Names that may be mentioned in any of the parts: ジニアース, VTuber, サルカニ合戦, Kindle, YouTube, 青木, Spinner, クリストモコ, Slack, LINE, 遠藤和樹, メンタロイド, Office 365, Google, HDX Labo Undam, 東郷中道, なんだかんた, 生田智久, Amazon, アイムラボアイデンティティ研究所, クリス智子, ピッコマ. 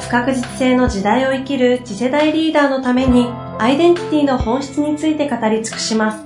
不確実性の時代を生きる次世代リーダーのために、アイデンティティの本質について語り尽くします。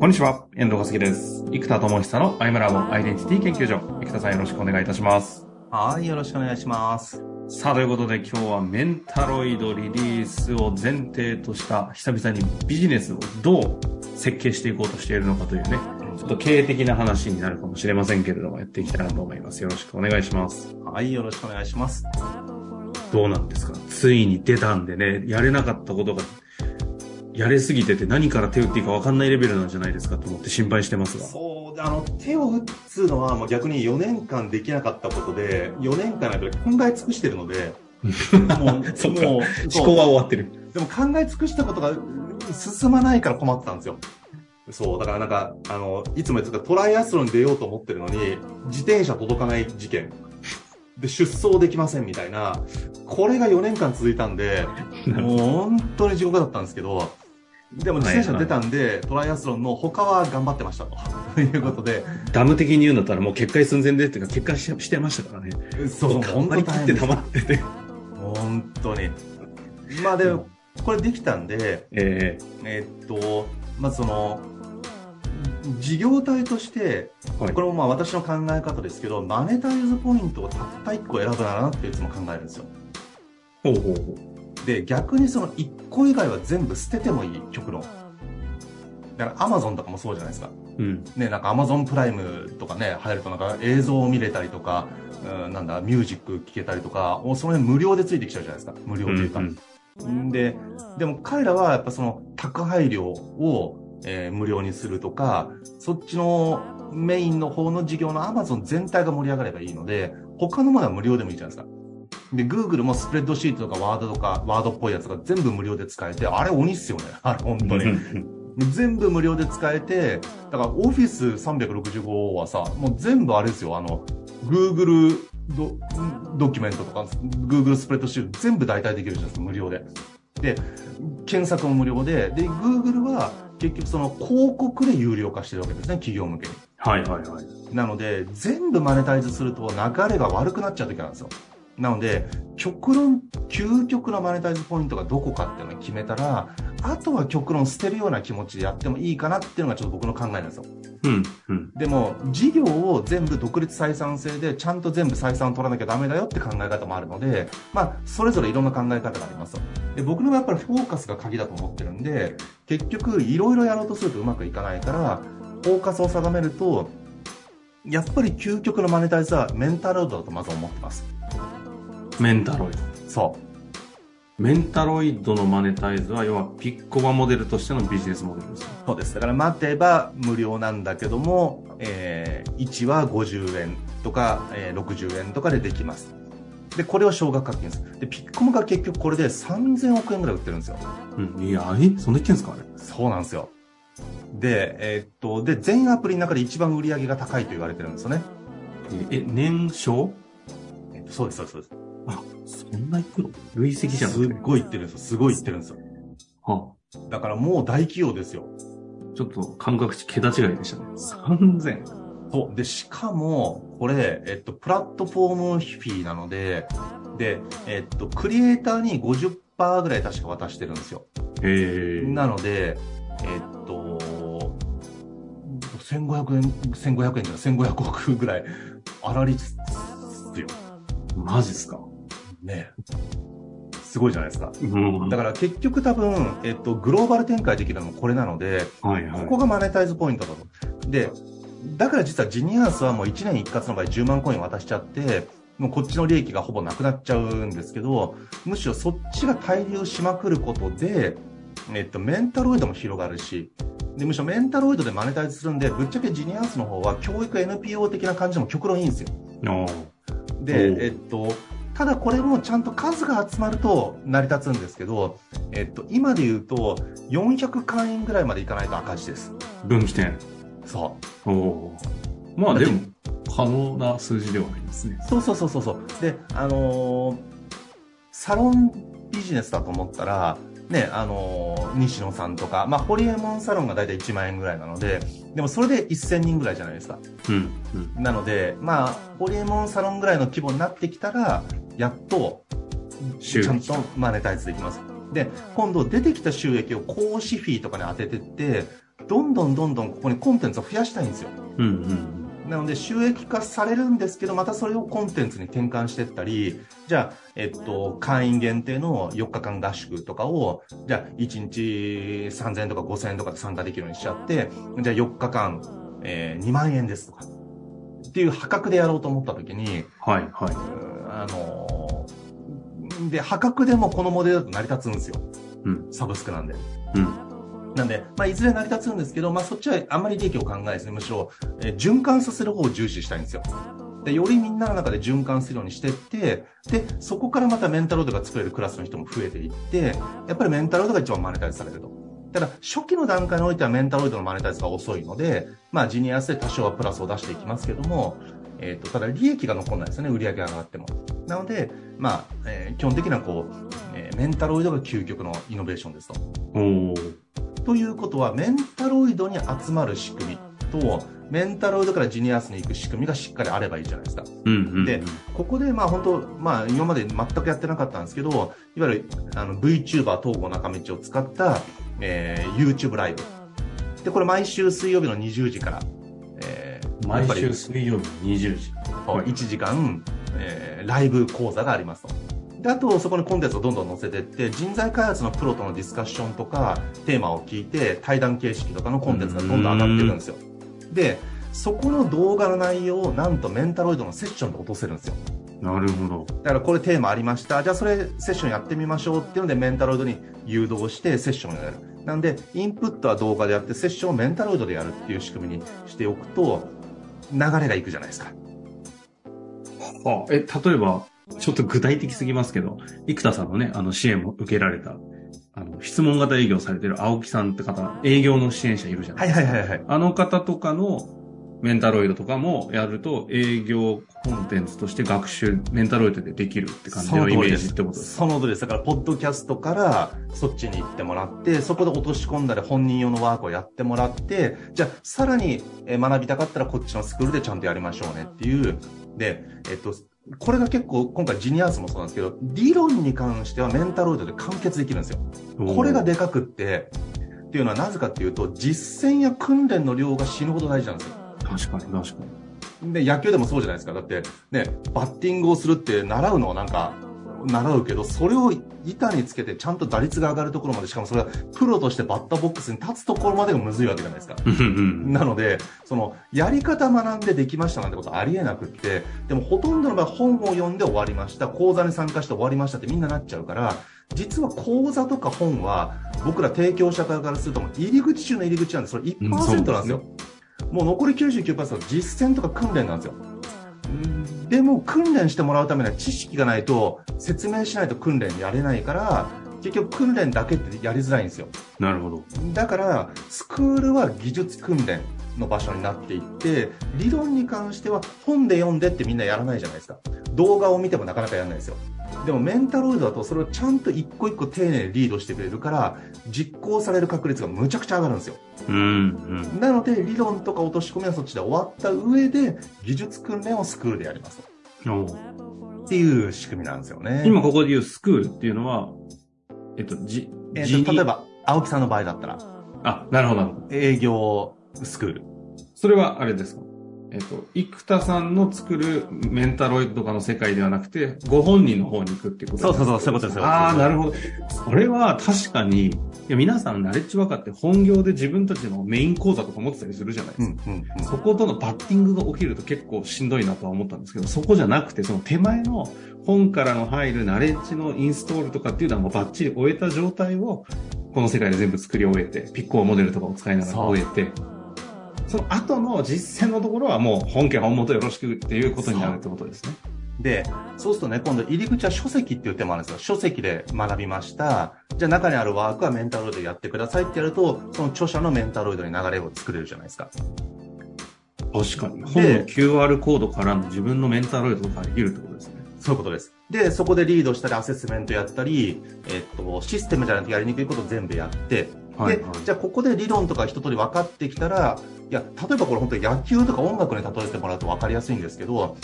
こんにちは、遠藤和樹です。生田智久のアイムラボアイデンティティ研究所。生田さん、よろしくお願いいたします。はい、よろしくお願いします。さあ、ということで今日はメンタロイドリリースを前提とした久々にビジネスをどう設計していこうとしているのかというね、ちょっと経営的な話になるかもしれませんけれども、やっていきたいなと思います。よろしくお願いします。はい、よろしくお願いします。どうなんですか？ついに出たんでね、やれなかったことがやれすぎてて何から手を打っていいか分かんないレベルなんじゃないですかと思って心配してますが。そう、手を打つのはもう逆に4年間できなかったことで、4年間やっぱり考え尽くしてるので、もう思考は終わってる。でも考え尽くしたことが進まないから困ってたんですよ。そう、だからなんか、いつもやつがトライアスロンに出ようと思ってるのに、自転車届かない事件。で、出走できませんみたいな、これが4年間続いたんで、もう本当に地獄だったんですけど、でも自転車出たんで、はい、トライアスロンの他は頑張ってましたということで、ダム的に言うんだったらもう決壊寸前でっていうか、決壊してましたからね。そう、頑張り切って溜まってて、本当に。まあでも、これできたんで、まずその、事業体として、はい、これもまあ私の考え方ですけど、マネタイズポイントをたった1個選ぶならなっていつも考えるんですよ。ほうほうほう。で、逆にその1個以外は全部捨ててもいい、極論。だから Amazon とかもそうじゃないですか。うん。ね、なんか Amazon プライムとかね、入るとなんか映像を見れたりとか、なんだ、ミュージック聴けたりとか、その辺無料でついてきちゃうじゃないですか。無料というか。うんうん、でも彼らはやっぱその宅配料を、無料にするとか、そっちのメインの方の事業の Amazon 全体が盛り上がればいいので、他のものは無料でもいいじゃないですか。で、Google もスプレッドシートとかワードっぽいやつが全部無料で使えて、あれ鬼っすよね。あれ本当に。全部無料で使えて、だから Office 365はさ、もう全部あれですよ、Google ドキュメントとか、Google スプレッドシート全部代替できるじゃないですか、無料で。で、検索も無料で、で、Google は結局その広告で有料化してるわけですね、企業向けに。はいはいはい。なので、全部マネタイズすると流れが悪くなっちゃう時なんですよ。なので、極論、究極のマネタイズポイントがどこかっていうのを決めたら、あとは極論捨てるような気持ちでやってもいいかなっていうのがちょっと僕の考えなんですよ。うん。うん。でも、事業を全部独立採算制で、ちゃんと全部採算を取らなきゃダメだよって考え方もあるので、まあ、それぞれいろんな考え方があります。で、僕の場合やっぱりフォーカスが鍵だと思ってるんで、結局、いろいろやろうとするとうまくいかないから、フォーカスを定めると、やっぱり究極のマネタイズはメンタロイドだとまず思ってます。メンタロイド。そう。メンタロイドのマネタイズは、要はピッコマモデルとしてのビジネスモデルです。そうです。だから待てば無料なんだけども、1は50円とか、60円とかでできます。で、これを少額課金です。で、ピッコマが結局これで3000億円ぐらい売ってるんですよ。うん。いや、そんな言ってんすかあれ。そうなんですよ。で、で、全アプリの中で一番売り上げが高いと言われてるんですよね。年商？そうです、そうです、そうです。あ、そんな行くの？累積じゃん。すっごい行ってるんですよ。すごい行ってるんですよ。はあ、だからもう大企業ですよ。ちょっと感覚値、桁違いでしたね。3000。そう。で、しかも、これ、プラットフォームフィーなので、で、クリエイターに 50% ぐらい確か渡してるんですよ。へえ。なので、1500億ぐらい、あらりっすよ。マジっすか？ねえ。すごいじゃないですか。うん、だから結局多分、グローバル展開できるのもこれなので、はいはい、ここがマネタイズポイントだと。で、だから実はジニアースはもう1年一括の場合10万コイン渡しちゃって、もうこっちの利益がほぼなくなっちゃうんですけど、むしろそっちが対流しまくることで、メンタロイドも広がるし、でむしろメンタロイドでマネタイズするんで、ぶっちゃけジニアンスの方は教育 NPO 的な感じも極論いいんですよ。で、ただこれもちゃんと数が集まると成り立つんですけど、今で言うと400会員ぐらいまでいかないと赤字です。分岐点。そうまあでも可能な数字ではないですね。そうで、サロンビジネスだと思ったらね、西野さんとか、まあ、ホリエモンサロンが大体1万円ぐらいなので、でもそれで1000人ぐらいじゃないですか、なので、まあ、ホリエモンサロンぐらいの規模になってきたらやっとちゃんとマネタイズできます。で今度出てきた収益を講師フィーとかに当ててってどんどんここにコンテンツを増やしたいんですよ、なので収益化されるんですけど、またそれをコンテンツに転換していったり、じゃあ、会員限定の4日間合宿とかを、じゃあ1日3000円とか5000円とかで参加できるようにしちゃって、じゃあ4日間、2万円ですとかっていう破格でやろうと思った時に、で破格でもこのモデルだと成り立つんですよ、サブスクなんで、なんで、まあ、いずれ成り立つんですけど、まあ、そっちはあんまり利益を考えずに、むしろ、循環させる方を重視したいんですよ。で、よりみんなの中で循環するようにしてって、で、そこからまたメンタロイドが作れるクラスの人も増えていって、やっぱりメンタロイドが一番マネタイズされると。ただ、初期の段階においてはメンタロイドのマネタイズが遅いので、まあ、ジニアスで多少はプラスを出していきますけども、ただ利益が残らないですよね、売り上げが上がっても。なので、まあ、基本的にはこう、メンタロイドが究極のイノベーションですと。ということはメンタロイドに集まる仕組みとメンタロイドからジニアスに行く仕組みがしっかりあればいいじゃないですか、でここでまあ本当、まあ、今まで全くやってなかったんですけど、いわゆるVTuber 東郷中道を使った、YouTube ライブで、これ毎週水曜日の20時から、毎週水曜日の20時1時間、ライブ講座がありますと。であとそこにコンテンツをどんどん載せていって、人材開発のプロとのディスカッションとかテーマを聞いて対談形式とかのコンテンツがどんどん上がっていくんですよ。でそこの動画の内容をなんとメンタロイドのセッションで落とせるんですよ。なるほど。だからこれテーマありました、じゃあそれセッションやってみましょうっていうのでメンタロイドに誘導してセッションをやる。なんでインプットは動画でやってセッションをメンタロイドでやるっていう仕組みにしておくと流れがいくじゃないですか。例えばちょっと具体的すぎますけど、生田さんのね、支援を受けられた、質問型営業されてる青木さんって方、営業の支援者いるじゃないですか。あの方とかのメンタロイドとかもやると、営業コンテンツとして学習、メンタロイドでできるって感じのイメージってことですか？その通りです。だから、ポッドキャストからそっちに行ってもらって、そこで落とし込んだり本人用のワークをやってもらって、じゃあ、さらに学びたかったらこっちのスクールでちゃんとやりましょうねっていう。で、これが結構今回ジニアースもそうなんですけど、理論に関してはメンタロイドで完結できるんですよ。これがでかくってっていうのはなぜかっていうと、実践や訓練の量が死ぬほど大事なんですよ。確かに。で野球でもそうじゃないですか。だってね、バッティングをするって習うのはなんか習うけど、それを板につけてちゃんと打率が上がるところまで、しかもそれはプロとしてバッターボックスに立つところまでがむずいわけじゃないですか。なのでそのやり方学んでできましたなんてことはありえなくって、でもほとんどの場合本を読んで終わりました、講座に参加して終わりましたってみんななっちゃうから、実は講座とか本は僕ら提供者側からするとも入り口中の入り口なんで、それ 1% なんですよ、もう残り 99% は実践とか訓練なんですよ。でも訓練してもらうためには知識がないと、説明しないと訓練やれないから、結局訓練だけってやりづらいんですよ。なるほど。だからスクールは技術訓練の場所になっていって、理論に関しては本で読んでってみんなやらないじゃないですか。動画を見てもなかなかやらないですよ。でもメンタロイドだとそれをちゃんと一個一個丁寧にリードしてくれるから、実行される確率がむちゃくちゃ上がるんですよ。なので理論とか落とし込みはそっちで終わった上で、技術訓練をスクールでやりますっていう仕組みなんですよね。今ここで言うスクールっていうのは、例えば青木さんの場合だったら、なるほど、営業スクール。それはあれですか、生田さんの作るメンタロイドとかの世界ではなくて、ご本人の方に行くっていうことですか？そういうことですよ。なるほど。それは確かに、いや皆さんナレッジ分かって本業で自分たちのメイン講座とか持ってたりするじゃないですか。そことのバッティングが起きると結構しんどいなとは思ったんですけど、そこじゃなくて、その手前の本からの入るナレッジのインストールとかっていうのはもうバッチリ終えた状態を、この世界で全部作り終えて、ピッコロモデルとかを使いながら終えて、その後の実践のところはもう本家本元よろしくっていうことになるってことですね。で、そうするとね、今度入り口は書籍っていう手もあるんですよ。書籍で学びました。じゃあ中にあるワークはメンタロイドでやってくださいってやると、その著者のメンタロイドに流れを作れるじゃないですか。確かに。本の QR コードからの自分のメンタロイドができるってことですね。そういうことです。で、そこでリードしたり、アセスメントやったり、システムじゃなくてやりにくいことを全部やって、はいはい、で、じゃあここで理論とか一通り分かってきたら、いや、例えばこれ本当に野球とか音楽に例えてもらうと分かりやすいんですけど、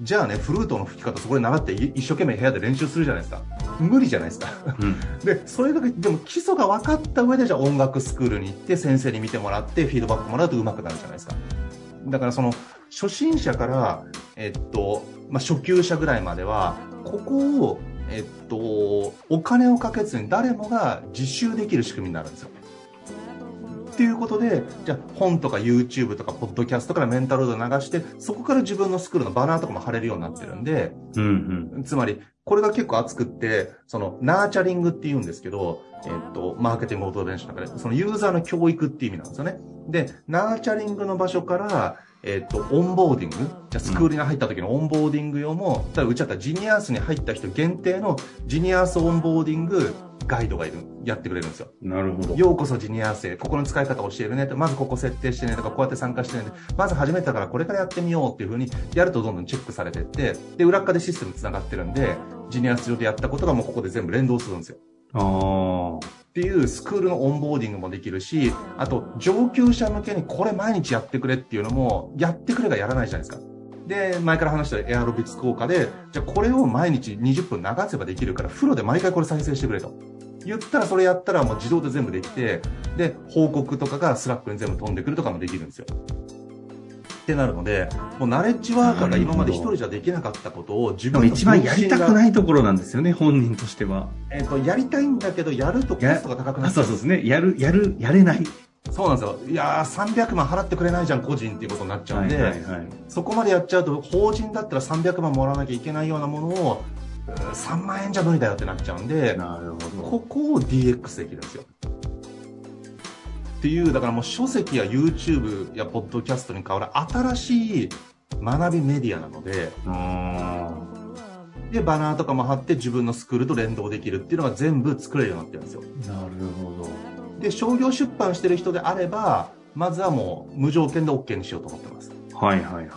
じゃあね、フルートの吹き方そこで習って一生懸命部屋で練習するじゃないですか。無理じゃないですか。うん、で、それだけ、でも基礎が分かった上で、じゃあ音楽スクールに行って先生に見てもらってフィードバックもらうと上手くなるじゃないですか。だからその、初心者から、初級者ぐらいまでは、ここを、お金をかけずに誰もが自習できる仕組みになるんですよ。っていうことで、じゃあ本とか YouTube とかポッドキャストからメンタルを流して、そこから自分のスクールのバナーとかも貼れるようになってるんで、うんうん、つまりこれが結構熱くって、そのナーチャリングって言うんですけど、マーケティングオートベンションの中で、そのユーザーの教育っていう意味なんですよね。で、ナーチャリングの場所から、オンボーディング、じゃあスクールに入った時のオンボーディング用も、ただうちだったらジニアースに入った人限定のジニアースオンボーディングガイドがいる、やってくれるんですよ。なるほど。ようこそジニアースへ、ここの使い方教えるねと、まずここ設定してねとか、こうやって参加してね、まず始めたからこれからやってみようっていう風にやるとどんどんチェックされてって、で、裏っかでシステム繋がってるんで、ジニアース上でやったことがもうここで全部連動するんですよ。ああ。っていうスクールのオンボーディングもできるし、あと上級者向けにこれ毎日やってくれっていうのも、やってくれがやらないじゃないですか。で、前から話したエアロビクス効果で、じゃあこれを毎日20分流せばできるから、風呂で毎回これ再生してくれと。言ったらそれやったらもう自動で全部できて、で、報告とかがスラックに全部飛んでくるとかもできるんですよ。ってなるので、もうナレッジワーカーが今まで一人じゃできなかったことを自分の一番やりたくないところなんですよね、本人としては。やりたいんだけど、やるとコストが高くなっちゃう。そうですね。やれない。そうなんですよ。いやー、300万払ってくれないじゃん、個人っていうことになっちゃうんで、はいはいはい、そこまでやっちゃうと、法人だったら300万もらわなきゃいけないようなものを、3万円じゃ無理だよってなっちゃうんで、なるほど。ここを DX できるんですよ。っていう、だからもう書籍や YouTube やポッドキャストに代わる新しい学びメディアなので、で、バナーとかも貼って自分のスクールと連動できるっていうのが全部作れるようになってるんですよ。なるほど。で、商業出版してる人であれば、まずはもう無条件で OK にしようと思ってます。はいはいはい。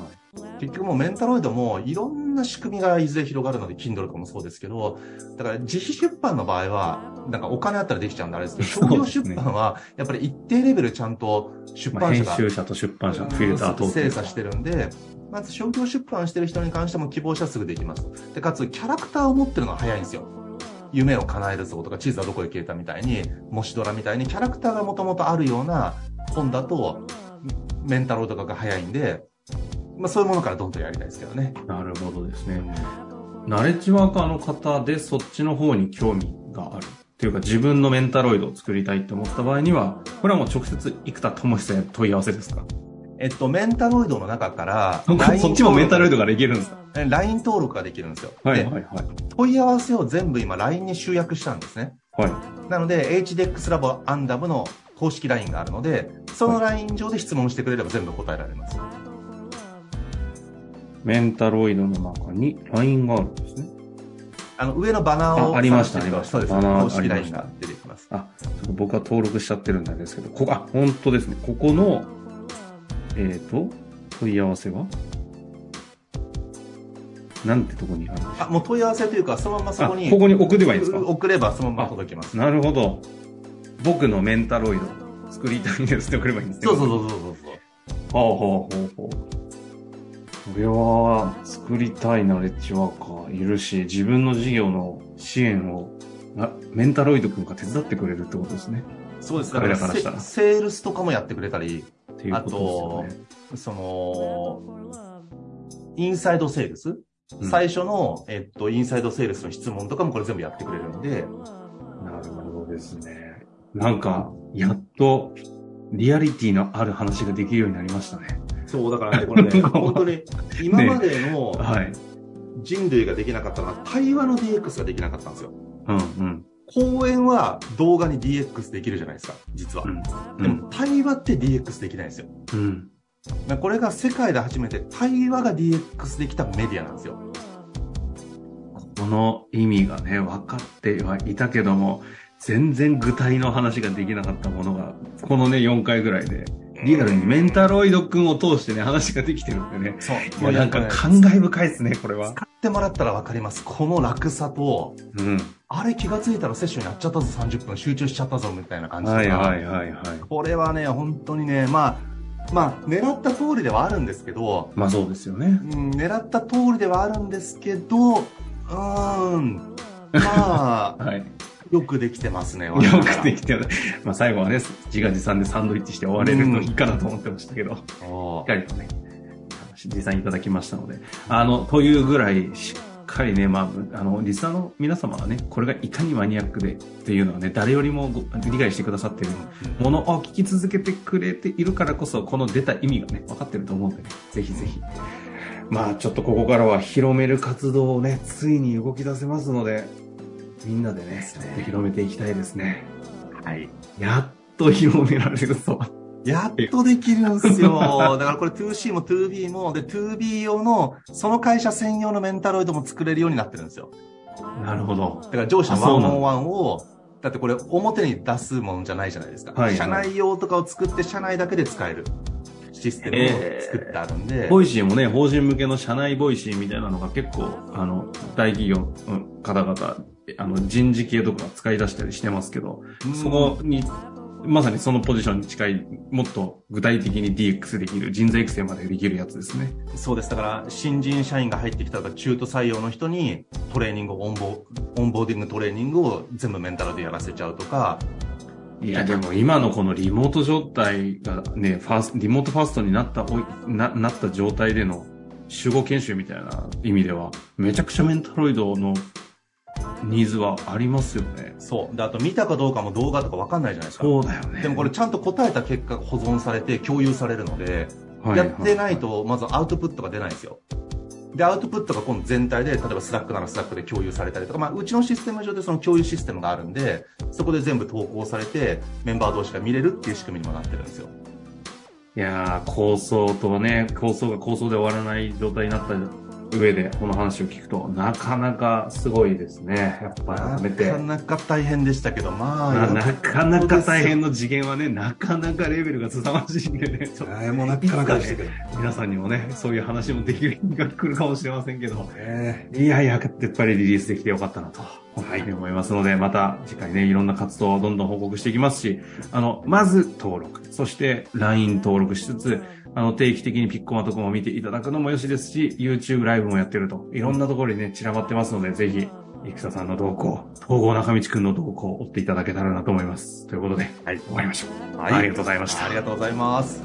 結局もうメンタロイドもいろんな仕組みがいずれ広がるので、Kindle とかもそうですけど、だから自費出版の場合は、なんかお金あったらできちゃうんであれですけど、商業出版はやっぱり一定レベルちゃんと出版社が、まあ、編集者と出版社のフィルターと精査してるんで、まず商業出版してる人に関しても希望者すぐできます。で、かつキャラクターを持ってるのが早いんですよ。夢を叶えるぞとか、地図はどこへ消えたみたいに、もしドラみたいにキャラクターがもともとあるような本だとメンタローとかが早いんで、まあそういうものからどんどんやりたいですけどね。なるほどですね。ナレッジワーカーの方でそっちの方に興味がある。というか自分のメンタロイドを作りたいと思った場合には、これはもう直接生田智久へ問い合わせですか？メンタロイドの中から、そっちもメンタロイドができるんですか？ LINE 登録ができるんですよ。はいはいはい。問い合わせを全部今 LINE に集約したんですね。はい。なので HDX Labo Undam の公式 LINE があるので、その LINE 上で質問してくれれば全部答えられます。はい、メンタロイドの中に LINE があるんですね。上のバナーをありましたね。そうですね。公式 LINE が出てきます。あ、ちょっと僕は登録しちゃってるんですけど、ここ、あ、本当ですね。ここの、問い合わせはなんてとこにあるんですか？あ、もう問い合わせというか、そのままそこに。ここに送ればいいんですか？送ればそのまま届きます。なるほど。僕のメンタロイド作りたいんですって送ればいいんですね。そう。ほう。これは作りたいナレッジワーカーいるし、自分の事業の支援をメンタロイド君が手伝ってくれるってことですね。そうです。だからセールスとかもやってくれたりっていうことですよね。あと、インサイドセールス、うん、最初の、インサイドセールスの質問とかもこれ全部やってくれるんで。なるほどですね。なんかやっとリアリティのある話ができるようになりましたね。そう、だからね、これね、本当に、今までの人類ができなかったのは、対話の DX ができなかったんですよ。うんうん。講演は動画に DX できるじゃないですか、実は。うん、でも対話って DX できないんですよ。うん、これが世界で初めて対話が DX できたメディアなんですよ。この意味がね、分かってはいたけども、全然具体の話ができなかったものが、このね、4回ぐらいで、リアルにメンタロイド君を通してね、話ができてるんでね。そう。もうなんか感慨深いですね、これは。使ってもらったら分かります。この楽さと、うん、あれ気がついたらセッションやっちゃったぞ、30分集中しちゃったぞ、みたいな感じとか。はいはいはいはい。これはね、本当にね、まあ、狙った通りではあるんですけど。まあそうですよね。うん、狙った通りではあるんですけど、まあ、はい。よくできてますね。よくできてます。まあ最後はね、自画自賛でサンドイッチして終われるといいかなと思ってましたけど、しっかりとね、持参いただきましたので、というぐらいしっかりね、リスナーの皆様がね、これがいかにマニアックでっていうのはね、誰よりも理解してくださっているものを聞き続けてくれているからこそ、この出た意味がね、分かってると思うので、ね、ぜひぜひ。まあちょっとここからは広める活動をね、ついに動き出せますので、みんなでね、ちょっと広めていきたいですね。はい。やっと広められるぞ。やっとできるんですよ。だからこれ 2C も 2B も、で、2B 用の、その会社専用のメンタロイドも作れるようになってるんですよ。なるほど。だから上司の1on1を、だってこれ表に出すもんじゃないじゃないですか。はい、社内用とかを作って、社内だけで使えるシステムを作ってあるんで、ボイシーもね、法人向けの社内ボイシーみたいなのが結構、大企業の方々、人事系とか使い出したりしてますけど、そこに、まさにそのポジションに近い、もっと具体的に DX できる、人材育成までできるやつですね。そうです。だから、新人社員が入ってきたとか、中途採用の人にトレーニングをオンボーディングトレーニングを全部メンタルでやらせちゃうとか。いや、でも今のこのリモート状態がね、リモートファーストになった状態での集合研修みたいな意味では、めちゃくちゃメンタロイドのニーズはありますよね。そう。で、あと見たかどうかも動画とか分かんないじゃないですか。そうだよね。でもこれちゃんと答えた結果保存されて共有されるので、はいはいはい、やってないとまずアウトプットが出ないんですよ。で、アウトプットが今度全体で、例えばスラックならスラックで共有されたりとか、まあうちのシステム上でその共有システムがあるんで、そこで全部投稿されてメンバー同士が見れるっていう仕組みにもなってるんですよ。いやー、構想が構想で終わらない状態になった上でこの話を聞くとなかなかすごいですね。やっぱ改めてなかなか大変でしたけど、まあなかなか大変の次元はね、なかなかレベルが凄まじいんでね、もうなかなかでしたけど、皆さんにもね、そういう話もできる日が来るかもしれませんけど、いやいや、やっぱりリリースできてよかったなと、はい、思いますので、また次回ね、いろんな活動をどんどん報告していきますし、まず登録、そして LINE 登録しつつ、定期的にピッコマとかも見ていただくのもよしですし、YouTube ライブもやってると、いろんなところにね、散らばってますので、ぜひ、生田さんの動向、東郷中道くんの動向を追っていただけたらなと思います。ということで、はい、終わりましょう。はい、ありがとうございました。ありがとうございます。